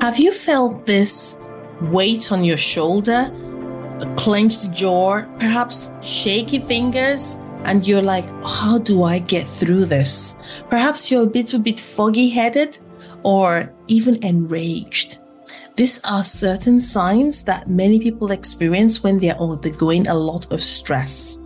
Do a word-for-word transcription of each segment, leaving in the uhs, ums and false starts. Have you felt this weight on your shoulder, a clenched jaw, perhaps shaky fingers, and you're like, how do I get through this? Perhaps you're a little bit foggy-headed or even enraged. These are certain signs that many people experience when they're undergoing a lot of stress.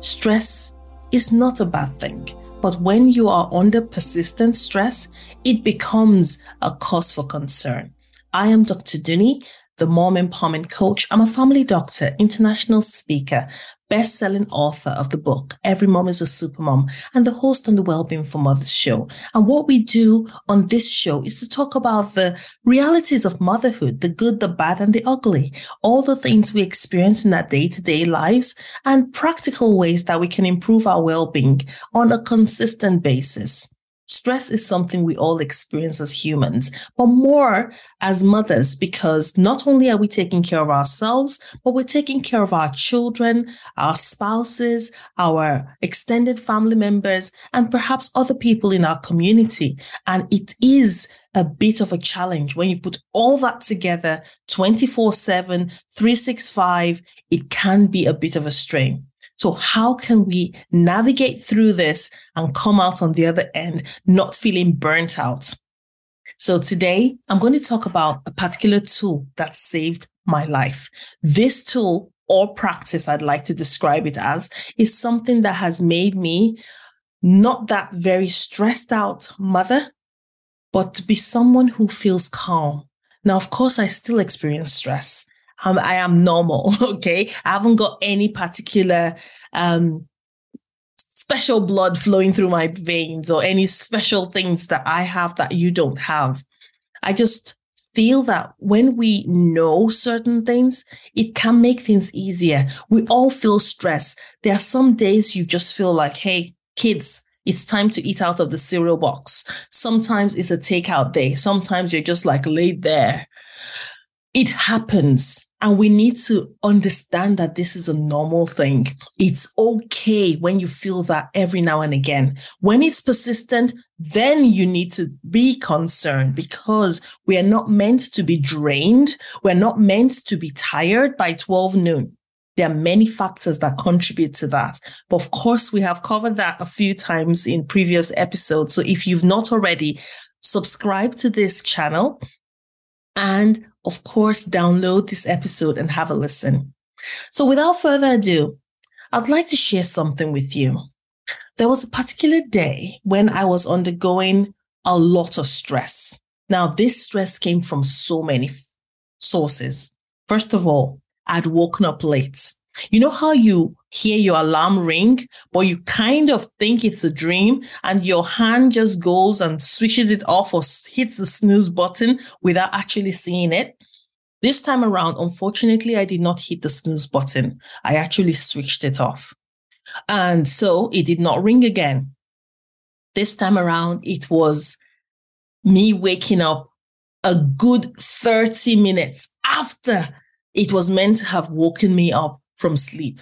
Stress is not a bad thing, but when you are under persistent stress, it becomes a cause for concern. I am Doctor Dunni, the Mom Empowerment Coach. I'm a family doctor, international speaker, best-selling author of the book, Every Mom is a Super Mom, and the host on the Wellbeing for Mothers show. And what we do on this show is to talk about the realities of motherhood, the good, the bad, and the ugly, all the things we experience in our day-to-day lives, and practical ways that we can improve our well-being on a consistent basis. Stress is something we all experience as humans, but more as mothers, because not only are we taking care of ourselves, but we're taking care of our children, our spouses, our extended family members, and perhaps other people in our community. And it is a bit of a challenge when you put all that together twenty-four seven, three sixty-five, it can be a bit of a strain. So how can we navigate through this and come out on the other end, not feeling burnt out? So today I'm going to talk about a particular tool that saved my life. This tool or practice, I'd like to describe it as, is something that has made me not that very stressed out mother, but to be someone who feels calm. Now, of course, I still experience stress. Um, I am normal, okay? I haven't got any particular um, special blood flowing through my veins or any special things that I have that you don't have. I just feel that when we know certain things, it can make things easier. We all feel stress. There are some days you just feel like, hey, kids, it's time to eat out of the cereal box. Sometimes it's a takeout day. Sometimes you're just like laid there. It happens, and we need to understand that this is a normal thing. It's okay when you feel that every now and again. When it's persistent, then you need to be concerned, because we are not meant to be drained. We're not meant to be tired by twelve noon. There are many factors that contribute to that. But of course, we have covered that a few times in previous episodes. So if you've not already, subscribe to this channel and of course, download this episode and have a listen. So without further ado, I'd like to share something with you. There was a particular day when I was undergoing a lot of stress. Now, this stress came from so many sources. First of all, I'd woken up late. You know how you hear your alarm ring, but you kind of think it's a dream and your hand just goes and switches it off or hits the snooze button without actually seeing it? This time around, unfortunately, I did not hit the snooze button. I actually switched it off. And so it did not ring again. This time around, it was me waking up a good thirty minutes after it was meant to have woken me up from sleep.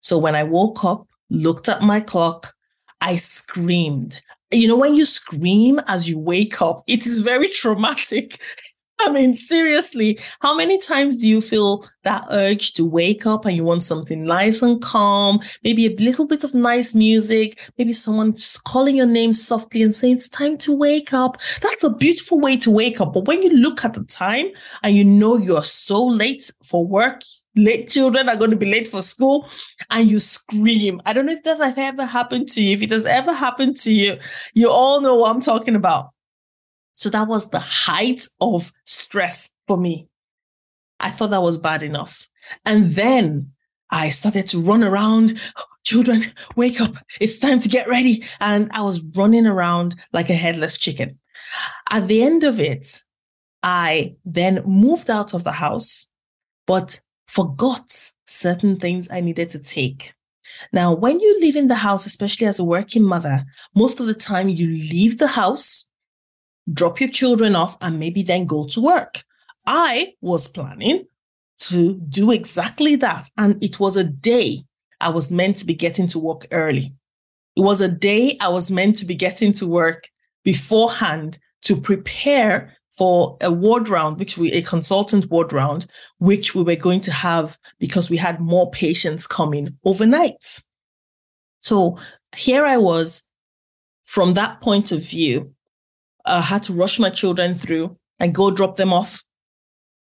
So when I woke up, looked at my clock, I screamed. You know, when you scream as you wake up, it is very traumatic. I mean, seriously, how many times do you feel that urge to wake up and you want something nice and calm, maybe a little bit of nice music, maybe someone just calling your name softly and saying, it's time to wake up. That's a beautiful way to wake up. But when you look at the time and you know you're so late for work, late children are going to be late for school, and you scream. I don't know if that has ever happened to you. If it has ever happened to you, you all know what I'm talking about. So that was the height of stress for me. I thought that was bad enough. And then I started to run around. Oh, children, wake up. It's time to get ready. And I was running around like a headless chicken. At the end of it, I then moved out of the house, but forgot certain things I needed to take. Now, when you live in the house, especially as a working mother, most of the time you leave the house, drop your children off, and maybe then go to work. I was planning to do exactly that. And it was a day I was meant to be getting to work early. It was a day I was meant to be getting to work beforehand to prepare for a ward round, which we, a consultant ward round, which we were going to have because we had more patients coming overnight. So here I was, from that point of view, I had to rush my children through and go drop them off.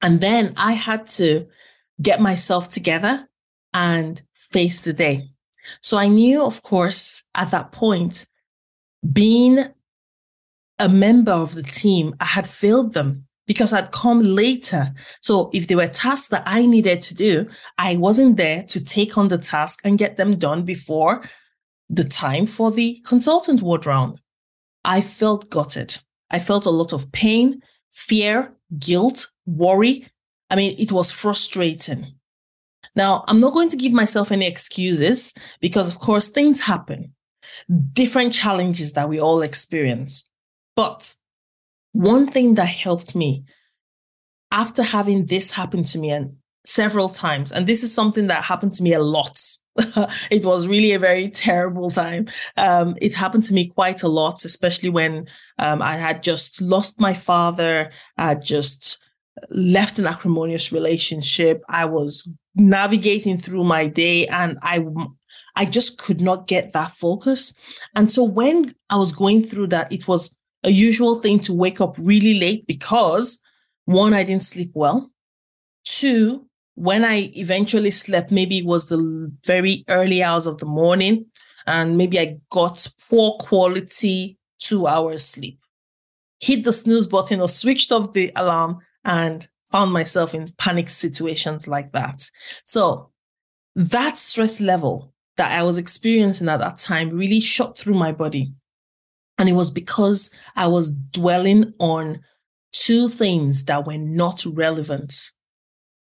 And then I had to get myself together and face the day. So I knew, of course, at that point, being a member of the team, I had failed them because I'd come later. So if there were tasks that I needed to do, I wasn't there to take on the task and get them done before the time for the consultant ward round. I felt gutted. I felt a lot of pain, fear, guilt, worry. I mean, it was frustrating. Now, I'm not going to give myself any excuses because, of course, things happen, different challenges that we all experience. But one thing that helped me after having this happen to me and several times, and this is something that happened to me a lot. It was really a very terrible time. Um, it happened to me quite a lot, especially when um, I had just lost my father. I just left an acrimonious relationship. I was navigating through my day and I, I just could not get that focus. And so when I was going through that, it was a usual thing to wake up really late because, one, I didn't sleep well. Two, when I eventually slept, maybe it was the very early hours of the morning and maybe I got poor quality two hours sleep, hit the snooze button or switched off the alarm and found myself in panic situations like that. So that stress level that I was experiencing at that time really shot through my body. And it was because I was dwelling on two things that were not relevant.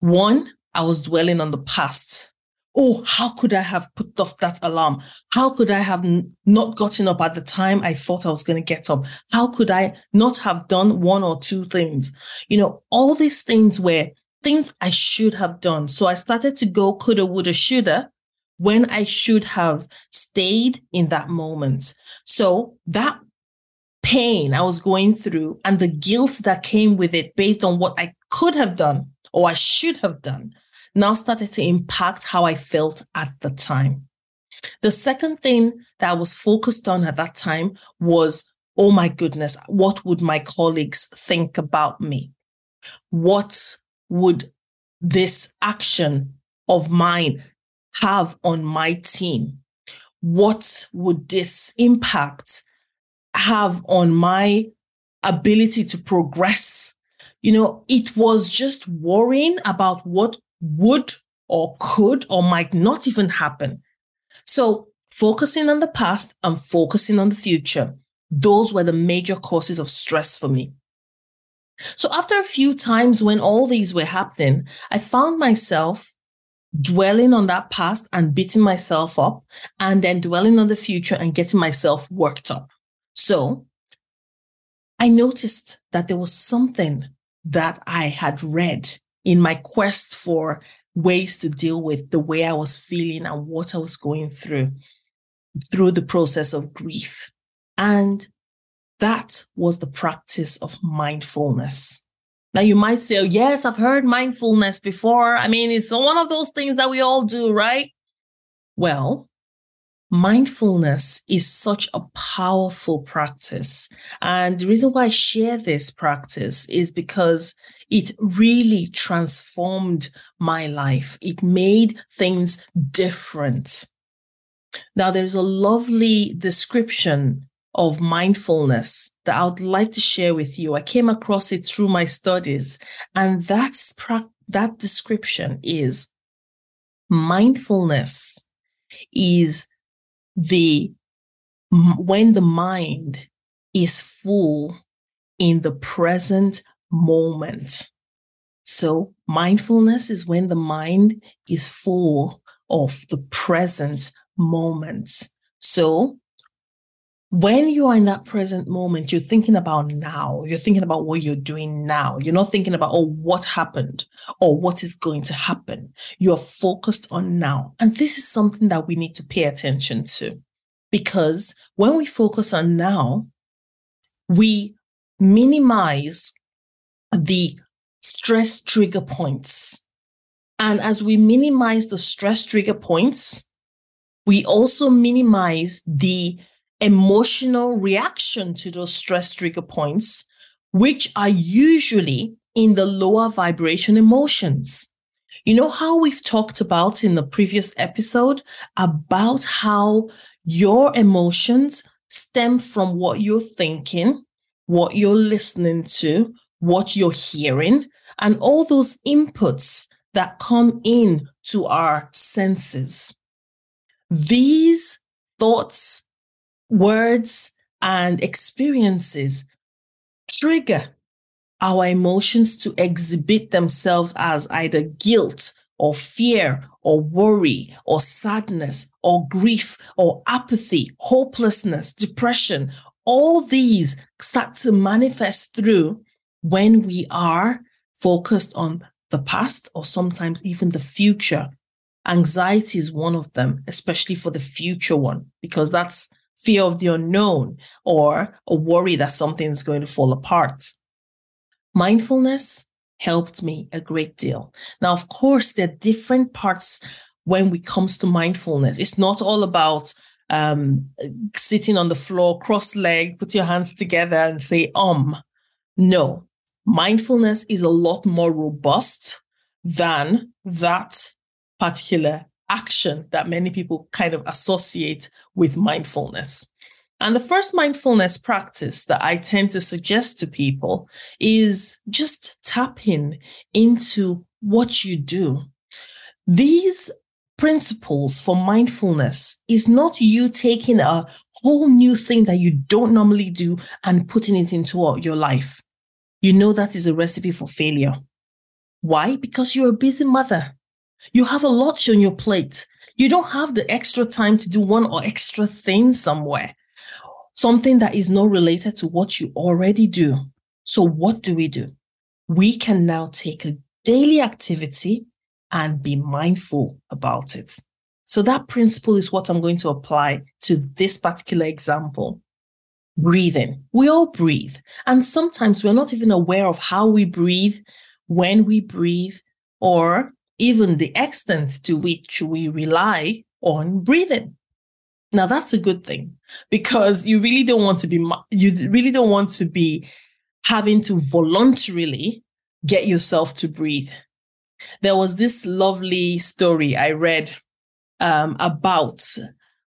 One, I was dwelling on the past. Oh, how could I have put off that alarm? How could I have n- not gotten up at the time I thought I was going to get up? How could I not have done one or two things? You know, all these things were things I should have done. So I started to go coulda, woulda, shoulda when I should have stayed in that moment. So that pain I was going through and the guilt that came with it based on what I could have done or I should have done now started to impact how I felt at the time. The second thing that I was focused on at that time was, oh my goodness, what would my colleagues think about me? What would this action of mine have on my team? What would this impact have on my ability to progress? You know, it was just worrying about what would or could or might not even happen. So focusing on the past and focusing on the future, those were the major causes of stress for me. So after a few times when all these were happening, I found myself dwelling on that past and beating myself up and then dwelling on the future and getting myself worked up. So I noticed that there was something that I had read in my quest for ways to deal with the way I was feeling and what I was going through, through the process of grief. And that was the practice of mindfulness. Now you might say, oh, yes, I've heard mindfulness before. I mean, it's one of those things that we all do, right? Well, mindfulness is such a powerful practice. And the reason why I share this practice is because it really transformed my life. It made things different. Now, there's a lovely description of mindfulness that I would like to share with you. I came across it through my studies. And that's pra- that description is mindfulness is The when the mind is full in the present moment. So mindfulness is when the mind is full of the present moment. So when you are in that present moment, you're thinking about now. You're thinking about what you're doing now. You're not thinking about, oh, what happened or what is going to happen. You're focused on now. And this is something that we need to pay attention to, because when we focus on now, we minimize the stress trigger points. And as we minimize the stress trigger points, we also minimize the emotional reaction to those stress trigger points, which are usually in the lower vibration emotions. You know how we've talked about in the previous episode about how your emotions stem from what you're thinking, what you're listening to, what you're hearing, and all those inputs that come in to our senses. These thoughts, words, and experiences trigger our emotions to exhibit themselves as either guilt or fear or worry or sadness or grief or apathy, hopelessness, depression. All these start to manifest through when we are focused on the past or sometimes even the future. Anxiety is one of them, especially for the future one, because that's fear of the unknown or a worry that something's going to fall apart. Mindfulness helped me a great deal. Now, of course, there are different parts when it comes to mindfulness. It's not all about um, sitting on the floor, cross-legged, put your hands together and say, um. No, mindfulness is a lot more robust than that particular action that many people kind of associate with mindfulness. And the first mindfulness practice that I tend to suggest to people is just tapping into what you do. These principles for mindfulness is not you taking a whole new thing that you don't normally do and putting it into your life. You know that is a recipe for failure. Why? Because you're a busy mother. You have a lot on your plate. You don't have the extra time to do one or extra thing somewhere, something that is not related to what you already do. So what do we do? We can now take a daily activity and be mindful about it. So that principle is what I'm going to apply to this particular example. Breathing. We all breathe. And sometimes we're not even aware of how we breathe, when we breathe, or even the extent to which we rely on breathing. Now that's a good thing, because you really don't want to be, you really don't want to be having to voluntarily get yourself to breathe. There was this lovely story I read um, about,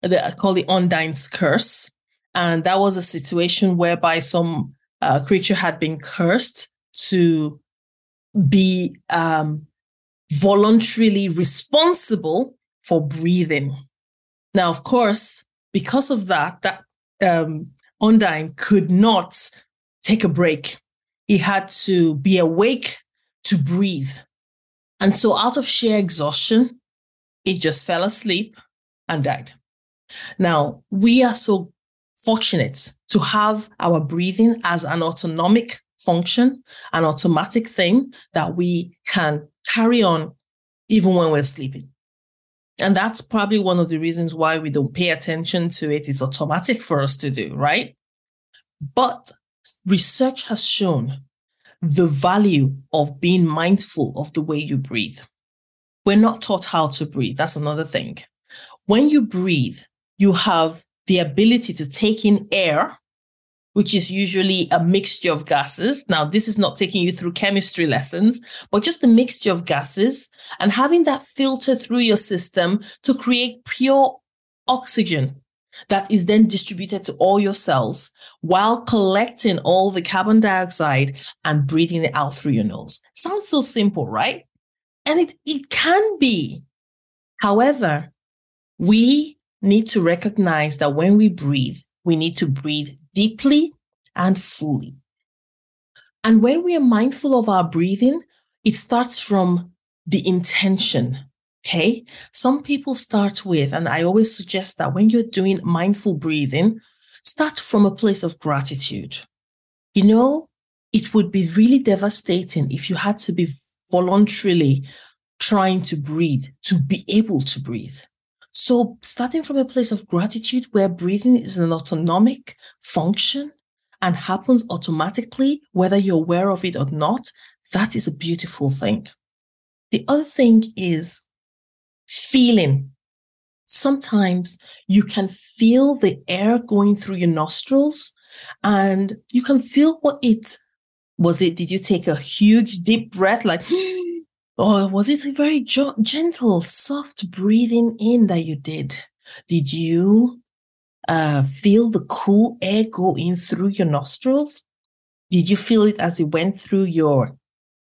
the, I call it Undyne's curse. And that was a situation whereby some uh, creature had been cursed to be um, voluntarily responsible for breathing. Now, of course, because of that, that um, Undyne could not take a break. He had to be awake to breathe. And so out of sheer exhaustion, it just fell asleep and died. Now, we are so fortunate to have our breathing as an autonomic function, an automatic thing that we can carry on even when we're sleeping. And that's probably one of the reasons why we don't pay attention to it. It's automatic for us to do, right? But research has shown the value of being mindful of the way you breathe. We're not taught how to breathe. That's another thing. When you breathe, you have the ability to take in air, which is usually a mixture of gases. Now, this is not taking you through chemistry lessons, but just a mixture of gases and having that filter through your system to create pure oxygen that is then distributed to all your cells while collecting all the carbon dioxide and breathing it out through your nose. Sounds so simple, right? And it, it can be. However, we need to recognize that when we breathe, we need to breathe deeply and fully. And when we are mindful of our breathing, it starts from the intention. Okay, some people start with, and I always suggest that when you're doing mindful breathing, start from a place of gratitude. You know, it would be really devastating if you had to be voluntarily trying to breathe, to be able to breathe. So starting from a place of gratitude where breathing is an autonomic function and happens automatically, whether you're aware of it or not, that is a beautiful thing. The other thing is feeling. Sometimes you can feel the air going through your nostrils and you can feel what it was. It, did you take a huge deep breath like, or was it a very jo- gentle, soft breathing in that you did? Did you uh, feel the cool air go in through your nostrils? Did you feel it as it went through your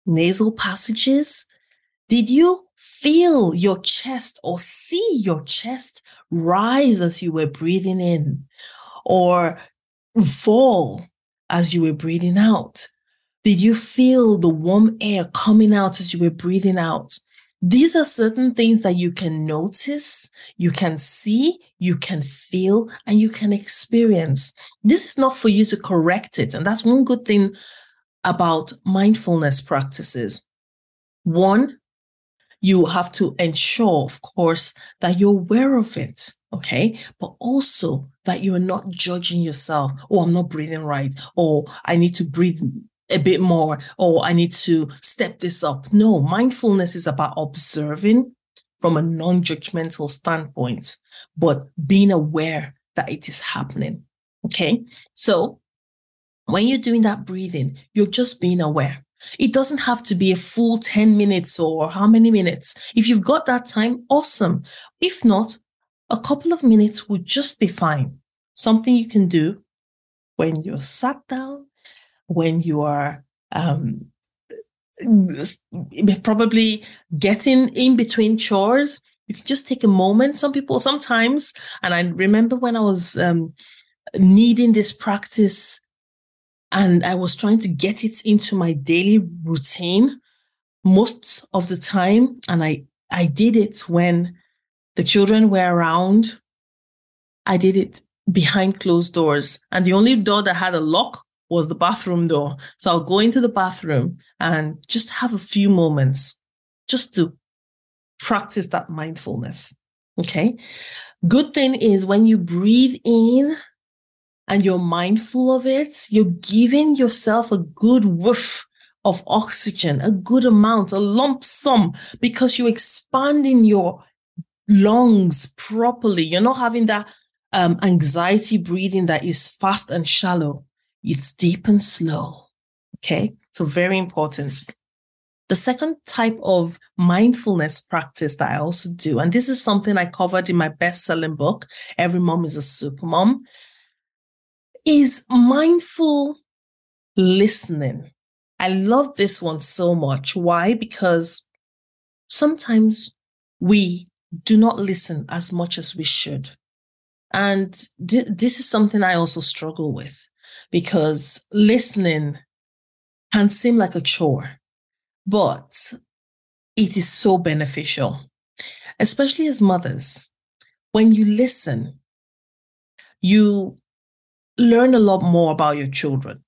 nasal passages? Did you feel your chest or see your chest rise as you were breathing in or fall as you were breathing out? Did you feel the warm air coming out as you were breathing out? These are certain things that you can notice, you can see, you can feel, and you can experience. This is not for you to correct it. And that's one good thing about mindfulness practices. One, you have to ensure, of course, that you're aware of it, okay? But also that you're not judging yourself. Oh, I'm not breathing right. Oh, I need to breathe a bit more. Oh, I need to step this up. No, mindfulness is about observing from a non-judgmental standpoint, but being aware that it is happening, okay? So when you're doing that breathing, you're just being aware. It doesn't have to be a full ten minutes or how many minutes. If you've got that time, awesome. If not, a couple of minutes would just be fine. Something you can do when you're sat down, when you are um, probably getting in between chores. You can just take a moment. Some people sometimes, and I remember when I was um, needing this practice, and I was trying to get it into my daily routine most of the time. And I, I did it when the children were around. I did it behind closed doors. And the only door that had a lock was the bathroom door. So I'll go into the bathroom and just have a few moments just to practice that mindfulness. Okay. Good thing is when you breathe in, and you're mindful of it, you're giving yourself a good woof of oxygen, a good amount, a lump sum, because you're expanding your lungs properly. You're not having that um, anxiety breathing that is fast and shallow. It's deep and slow. Okay, so very important. The second type of mindfulness practice that I also do, and this is something I covered in my best-selling book, Every Mom is a Super Mom, is mindful listening. I love this one so much. Why? Because sometimes we do not listen as much as we should. And th- this is something I also struggle with, because listening can seem like a chore, but it is so beneficial, especially as mothers. When you listen, you learn a lot more about your children.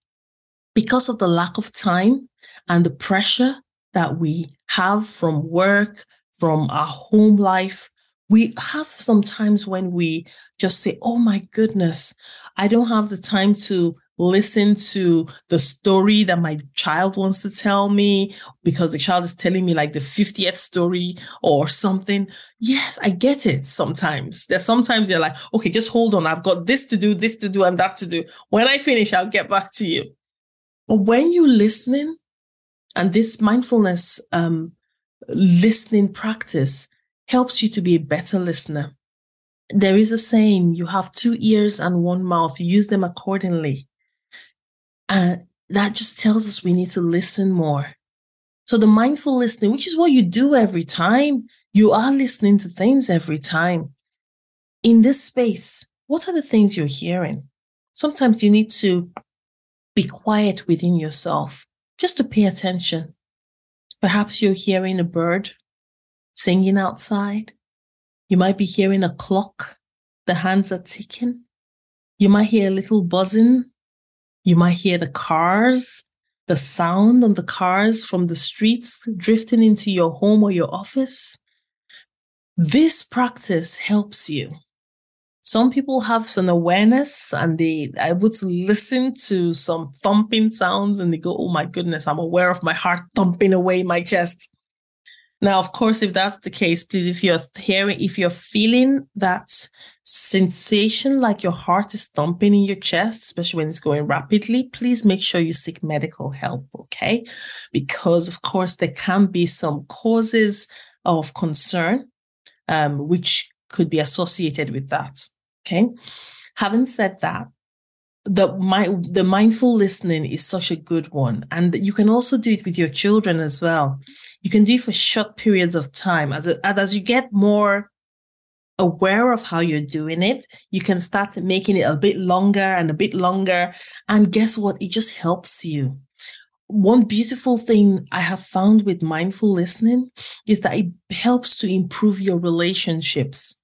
Because of the lack of time and the pressure that we have from work, from our home life, we have sometimes when we just say, oh my goodness, I don't have the time to listen to the story that my child wants to tell me because the child is telling me like the fiftieth story or something. Yes, I get it sometimes. There's sometimes they're like, okay, just hold on. I've got this to do, this to do, and that to do. When I finish, I'll get back to you. But when you're listening, and this mindfulness um, listening practice helps you to be a better listener. There is a saying, you have two ears and one mouth. Use them accordingly. And uh, that just tells us we need to listen more. So the mindful listening, which is what you do every time, you are listening to things every time. In this space, what are the things you're hearing? Sometimes you need to be quiet within yourself just to pay attention. Perhaps you're hearing a bird singing outside. You might be hearing a clock. The hands are ticking. You might hear a little buzzing. You might hear the cars, the sound on the cars from the streets drifting into your home or your office. This practice helps you Some people have some awareness and they are able to listen to some thumping sounds and they go, oh my goodness, I'm aware of my heart thumping away in my chest. Now, of course, if that's the case, please, if you're hearing, if you're feeling that sensation like your heart is thumping in your chest, especially when it's going rapidly, please make sure you seek medical help, okay? Because, of course, there can be some causes of concern, um, which could be associated with that, okay? Having said that, the, my, the mindful listening is such a good one. And you can also do it with your children as well. You can do it for short periods of time. As, a, as you get more aware of how you're doing it, you can start making it a bit longer and a bit longer. And guess what? It just helps you. One beautiful thing I have found with mindful listening is that it helps to improve your relationships.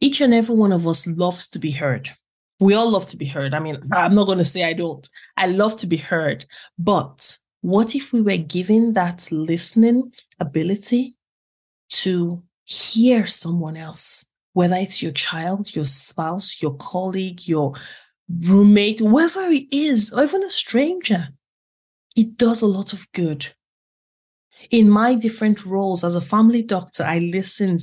Each and every one of us loves to be heard. We all love to be heard. I mean, I'm not going to say I don't. I love to be heard. But what if we were given that listening ability to hear someone else, whether it's your child, your spouse, your colleague, your roommate, whoever it is, or even a stranger? It does a lot of good. In my different roles as a family doctor, I listened.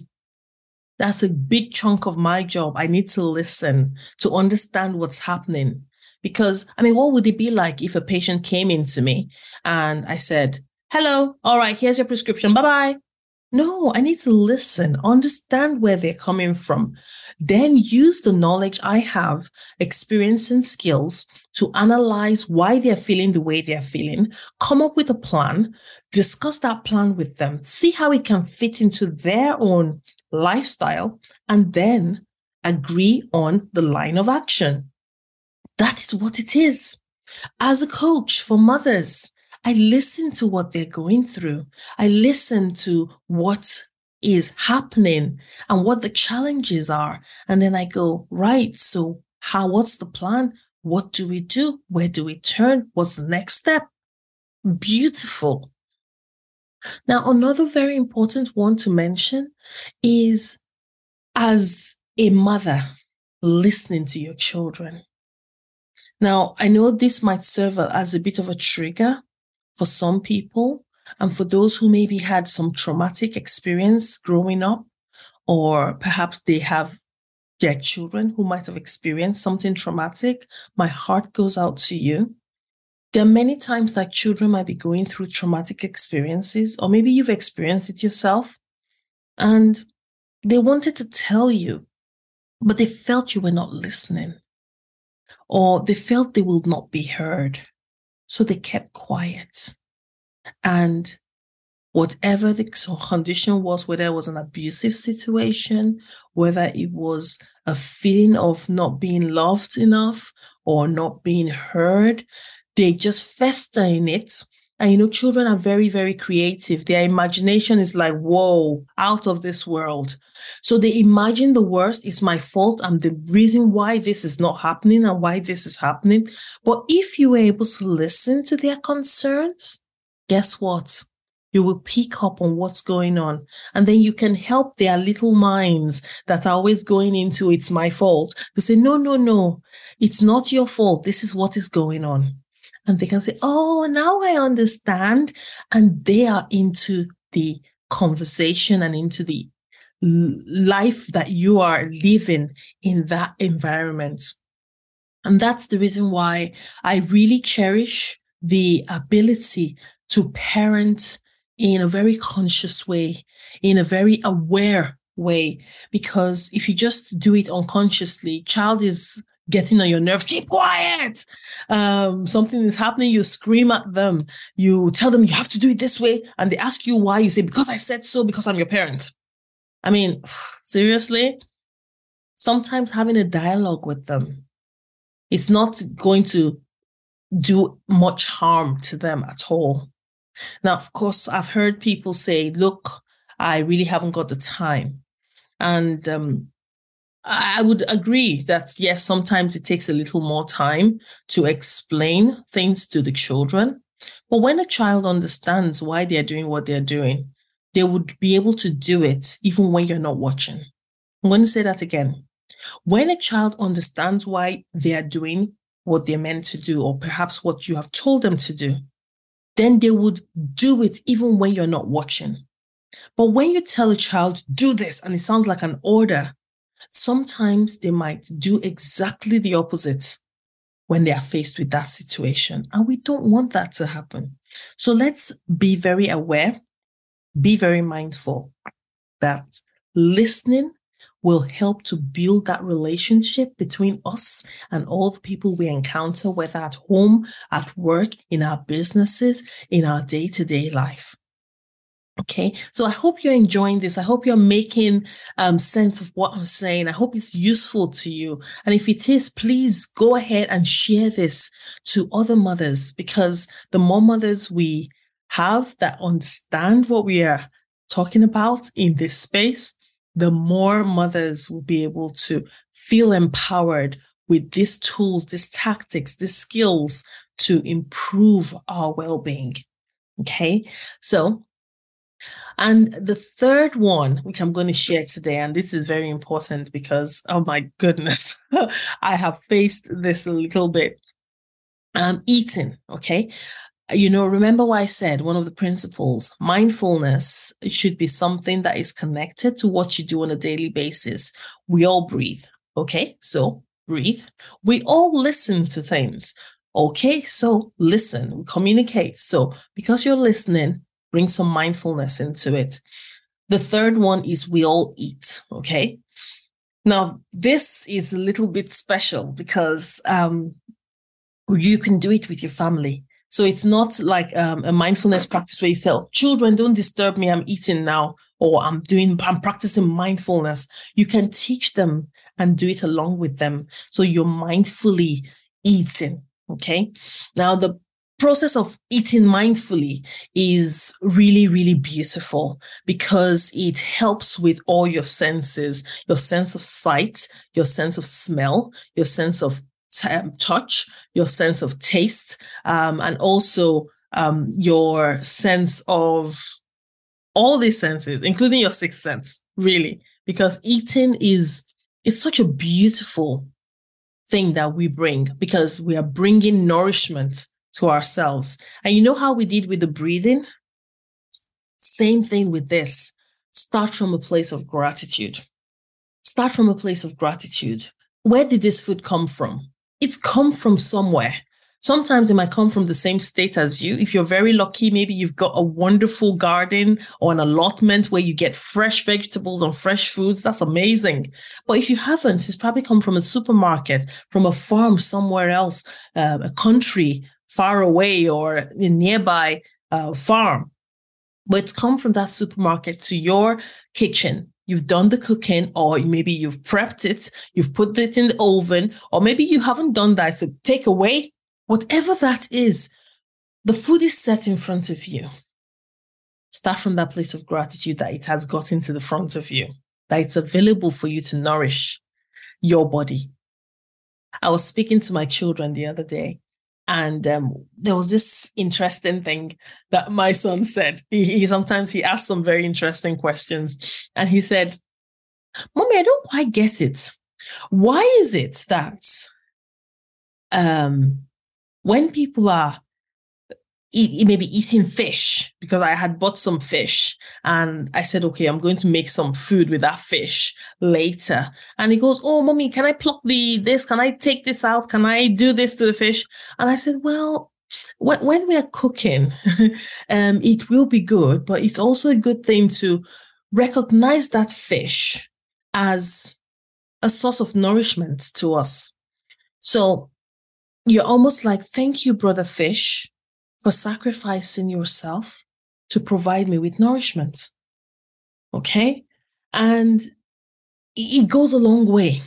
That's a big chunk of my job. I need to listen to understand what's happening. Because, I mean, what would it be like if a patient came in to me and I said, hello, all right, here's your prescription, bye-bye. No, I need to listen, understand where they're coming from, then use the knowledge I have, experience and skills to analyze why they're feeling the way they're feeling, come up with a plan, discuss that plan with them, see how it can fit into their own lifestyle, and then agree on the line of action. That is what it is. As a coach for mothers, I listen to what they're going through. I listen to what is happening and what the challenges are. And then I go, right, so how? What's the plan? What do we do? Where do we turn? What's the next step? Beautiful. Now, another very important one to mention is as a mother, listening to your children. Now, I know this might serve as a bit of a trigger for some people and for those who maybe had some traumatic experience growing up, or perhaps they have their children who might have experienced something traumatic. My heart goes out to you. There are many times that children might be going through traumatic experiences, or maybe you've experienced it yourself, and they wanted to tell you, but they felt you were not listening. Or they felt they will not be heard. So they kept quiet. And whatever the condition was, whether it was an abusive situation, whether it was a feeling of not being loved enough or not being heard, they just fester in it. And, you know, children are very, very creative. Their imagination is like, whoa, out of this world. So they imagine the worst. It's my fault. I'm the reason why this is not happening and why this is happening. But if you were able to listen to their concerns, guess what? You will pick up on what's going on. And then you can help their little minds that are always going into it's my fault to say, no, no, no, it's not your fault. This is what is going on. And they can say, oh, now I understand. And they are into the conversation and into the life that you are living in that environment. And that's the reason why I really cherish the ability to parent in a very conscious way, in a very aware way. Because if you just do it unconsciously, child is getting on your nerves, keep quiet. Um, something is happening, you scream at them. You tell them you have to do it this way. And they ask you why. You say, because I said so, because I'm your parent. I mean, seriously, sometimes having a dialogue with them, it's not going to do much harm to them at all. Now, of course, I've heard people say, look, I really haven't got the time. And, um, I would agree that, yes, sometimes it takes a little more time to explain things to the children. But when a child understands why they're doing what they're doing, they would be able to do it even when you're not watching. I'm going to say that again. When a child understands why they are doing what they're meant to do, or perhaps what you have told them to do, then they would do it even when you're not watching. But when you tell a child, do this, and it sounds like an order, sometimes they might do exactly the opposite when they are faced with that situation. And we don't want that to happen. So let's be very aware, be very mindful that listening will help to build that relationship between us and all the people we encounter, whether at home, at work, in our businesses, in our day-to-day life. Okay, so I hope you're enjoying this. I hope you're making um, sense of what I'm saying. I hope it's useful to you. And if it is, please go ahead and share this to other mothers, because the more mothers we have that understand what we are talking about in this space, the more mothers will be able to feel empowered with these tools, these tactics, these skills to improve our well-being. Okay, so... And the third one, which I'm going to share today, and this is very important because, oh my goodness, I have faced this a little bit. Um, eating, okay? You know, remember what I said, one of the principles, mindfulness should be something that is connected to what you do on a daily basis. We all breathe, okay? So breathe. We all listen to things, okay? So listen, we communicate. So because you're listening, bring some mindfulness into it. The third one is we all eat, okay? Now, this is a little bit special because um, you can do it with your family. So it's not like um, a mindfulness practice where you tell children, don't disturb me, I'm eating now, or I'm doing, I'm practicing mindfulness. You can teach them and do it along with them. So you're mindfully eating, okay? Now, the process of eating mindfully is really, really beautiful because it helps with all your senses, your sense of sight, your sense of smell, your sense of t- touch, your sense of taste, um, and also um, your sense of all these senses, including your sixth sense, really, because eating is, it's such a beautiful thing that we bring because we are bringing nourishment to ourselves. And you know how we did with the breathing? Same thing with this. Start from a place of gratitude. Start from a place of gratitude. Where did this food come from? It's come from somewhere. Sometimes it might come from the same state as you. If you're very lucky, maybe you've got a wonderful garden or an allotment where you get fresh vegetables and fresh foods. That's amazing. But if you haven't, it's probably come from a supermarket, from a farm somewhere else, uh, a country, far away or a nearby uh, farm. But it's come from that supermarket to your kitchen. You've done the cooking, or maybe you've prepped it, you've put it in the oven, or maybe you haven't done that, so take away. Whatever that is, the food is set in front of you. Start from that place of gratitude that it has gotten to the front of you, that it's available for you to nourish your body. I was speaking to my children the other day, And um, there was this interesting thing that my son said. He, he sometimes he asked some very interesting questions. And he said, Mommy, I don't quite get it. Why is it that um, when people are eat, maybe eating fish, because I had bought some fish and I said, okay, I'm going to make some food with that fish later. And he goes, oh, Mommy, can I pluck the this? Can I take this out? Can I do this to the fish? And I said, well, wh- when we are cooking, um, it will be good, but it's also a good thing to recognize that fish as a source of nourishment to us. So you're almost like, thank you, brother fish, for sacrificing yourself to provide me with nourishment. Okay? And it goes a long way.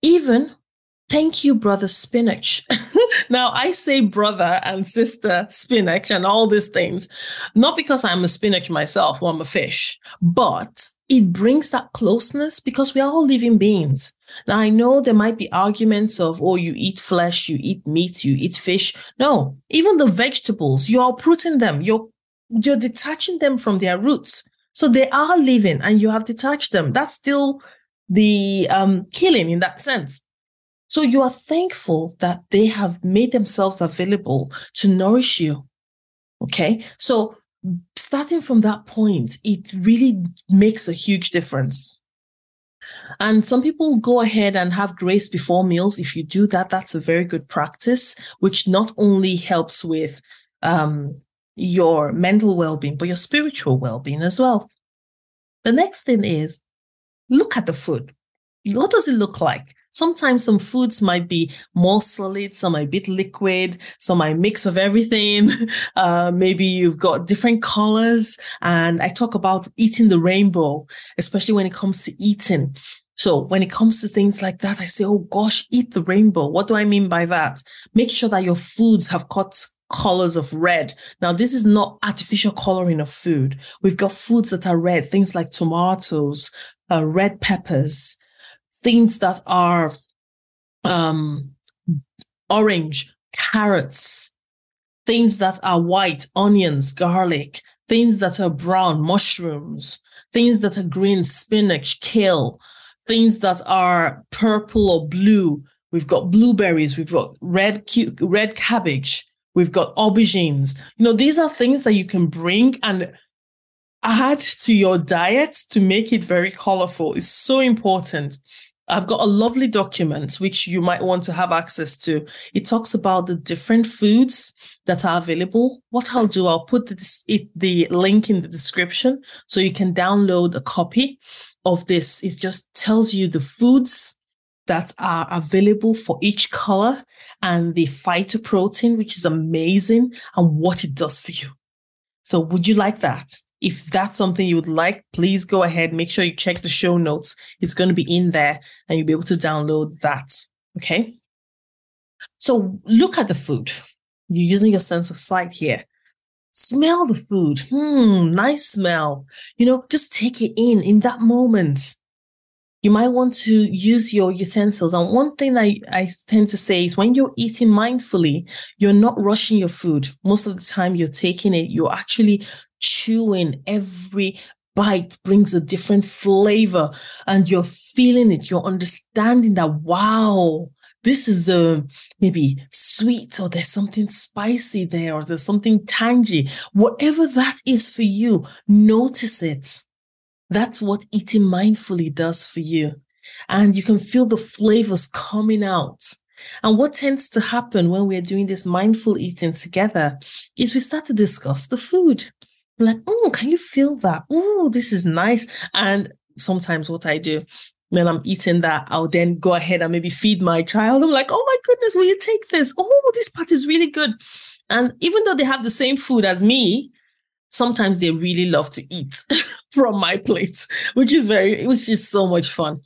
Even, thank you, brother spinach. Now, I say brother and sister spinach and all these things, not because I'm a spinach myself or I'm a fish, but it brings that closeness because we are all living beings. Now, I know there might be arguments of, oh, you eat flesh, you eat meat, you eat fish. No, even the vegetables, you're uprooting them. You're, you're detaching them from their roots. So they are living and you have detached them. That's still the um, killing in that sense. So you are thankful that they have made themselves available to nourish you. Okay. So starting from that point, it really makes a huge difference. And some people go ahead and have grace before meals. If you do that, that's a very good practice, which not only helps with um, your mental well-being, but your spiritual well-being as well. The next thing is, look at the food. What does it look like? Sometimes some foods might be more solid, some might be liquid, some might mix of everything. Uh, maybe you've got different colors. And I talk about eating the rainbow, especially when it comes to eating. So when it comes to things like that, I say, oh gosh, eat the rainbow. What do I mean by that? Make sure that your foods have got colors of red. Now, this is not artificial coloring of food. We've got foods that are red, things like tomatoes, uh, red peppers, things that are um, orange, carrots, things that are white, onions, garlic, things that are brown, mushrooms, things that are green, spinach, kale, things that are purple or blue. We've got blueberries, we've got red cu- red cabbage, we've got aubergines. You know, these are things that you can bring and add to your diet to make it very colorful. It's so important. I've got a lovely document, which you might want to have access to. It talks about the different foods that are available. What I'll do, I'll put this, it, the link in the description so you can download a copy of this. It just tells you the foods that are available for each color and the phytoprotein, which is amazing, and what it does for you. So would you like that? If that's something you would like, please go ahead. Make sure you check the show notes. It's going to be in there and you'll be able to download that. Okay. So look at the food. You're using your sense of sight here. Smell the food. Hmm. Nice smell. You know, just take it in in that moment. You might want to use your utensils. And one thing I, I tend to say is when you're eating mindfully, you're not rushing your food. Most of the time you're taking it, you're actually chewing. Every bite brings a different flavor and you're feeling it. You're understanding that, wow, this is a maybe sweet, or there's something spicy there, or there's something tangy. Whatever that is for you, notice it. That's what eating mindfully does for you. And you can feel the flavors coming out. And what tends to happen when we're doing this mindful eating together is we start to discuss the food. Like, oh, can you feel that? Oh, this is nice. And sometimes what I do when I'm eating that, I'll then go ahead and maybe feed my child. I'm like, oh my goodness, will you take this? Oh, this part is really good. And even though they have the same food as me, sometimes they really love to eat from my plate, which is very, which is so much fun.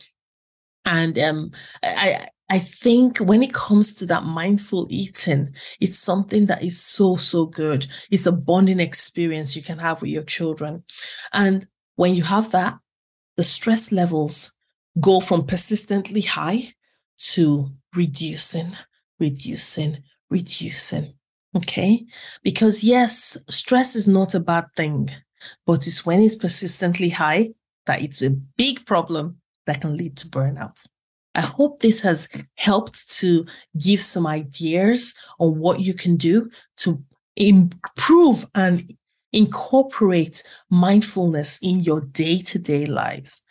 And um, I, I think when it comes to that mindful eating, it's something that is so, so good. It's a bonding experience you can have with your children. And when you have that, the stress levels go from persistently high to reducing, reducing, reducing. Okay? Because yes, stress is not a bad thing, but it's when it's persistently high that it's a big problem that can lead to burnout. I hope this has helped to give some ideas on what you can do to improve and incorporate mindfulness in your day-to-day lives.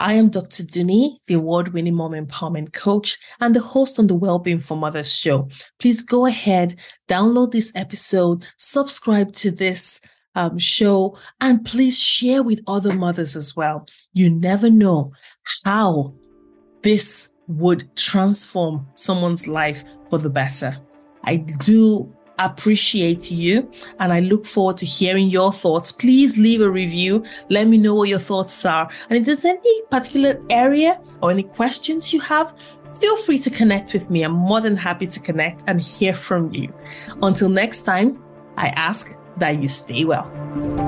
I am Doctor Dunni, the award-winning mom empowerment coach and the host on the Wellbeing for Mothers show. Please go ahead, download this episode, subscribe to this um, show, and please share with other mothers as well. You never know how this would transform someone's life for the better. I do appreciate you and I look forward to hearing your thoughts. Please leave a review. Let me know what your thoughts are. And if there's any particular area or any questions you have, feel free to connect with me. I'm more than happy to connect and hear from you. Until next time, I ask that you stay well.